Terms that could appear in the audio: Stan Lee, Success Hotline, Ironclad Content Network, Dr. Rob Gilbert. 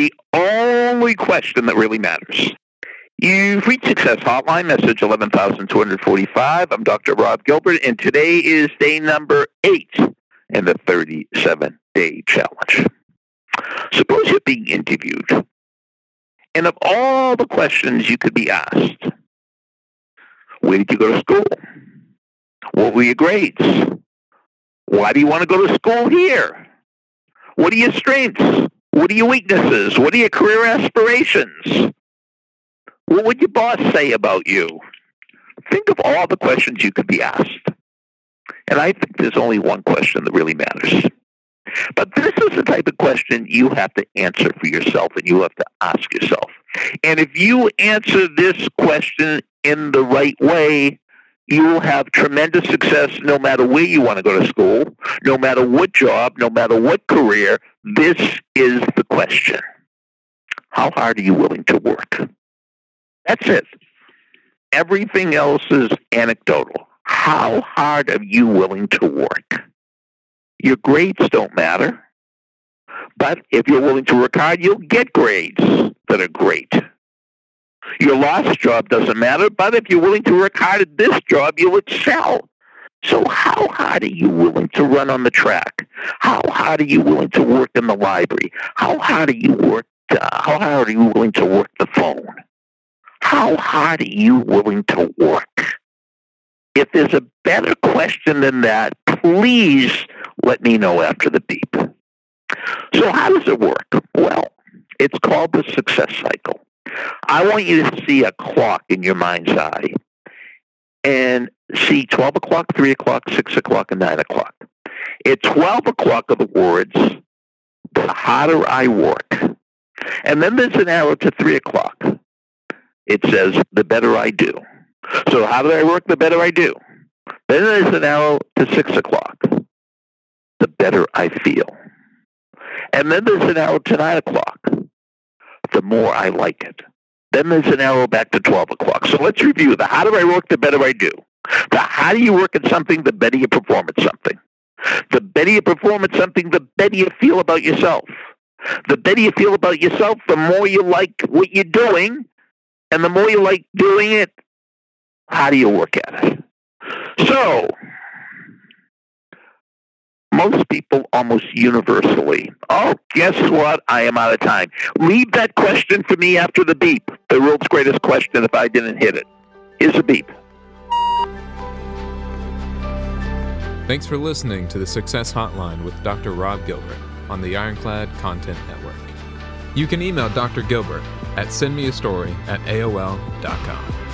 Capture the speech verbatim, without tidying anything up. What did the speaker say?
the only question that really matters. You've reached Success Hotline, message eleven thousand two hundred forty-five. I'm Doctor Rob Gilbert, and today is day number eight in the thirty-seven day challenge. Suppose you're being interviewed, and of all the questions you could be asked, where did you go to school? What were your grades? Why do you want to go to school here? What are your strengths? What are your weaknesses? What are your career aspirations? What would your boss say about you? Think of all the questions you could be asked. And I think there's only one question that really matters. But this is the type of question you have to answer for yourself, and you have to ask yourself. And if you answer this question in the right way, you will have tremendous success no matter where you want to go to school, no matter what job, no matter what career. This is the question. How hard are you willing to work? That's it. Everything else is anecdotal. How hard are you willing to work? Your grades don't matter. But if you're willing to work hard, you'll get grades that are great. Your last job doesn't matter, but if you're willing to work hard at this job, you'll excel. So how hard are you willing to run on the track? How hard are you willing to work in the library? How hard are you work? Uh, how hard are you willing to work the phone? How hard are you willing to work? If there's a better question than that, please let me know after the beep. So how does it work? Well, it's called the success cycle. I want you to see a clock in your mind's eye and see twelve o'clock, three o'clock, six o'clock, and nine o'clock. At twelve o'clock are the words, the harder I work. And then there's an arrow to three o'clock. It says, the better I do. So how do I work? The better I do. Then there's an arrow to six o'clock. The better I feel. And then there's an arrow to nine o'clock. The more I like it. Then there's an arrow back to twelve o'clock. So let's review. The harder I work, the better I do. The harder you work at something, the better you perform at something. The better you perform at something, the better you feel about yourself. The better you feel about yourself, the more you like what you're doing. And the more you like doing it, how do you work at it? So, most people almost universally, oh, guess what? I am out of time. Leave that question for me after the beep. The world's greatest question, if I didn't hit it, is a beep. Thanks for listening to the Success Hotline with Doctor Rob Gilbert on the Ironclad Content Network. You can email Doctor Gilbert at send me a story at A O L dot com.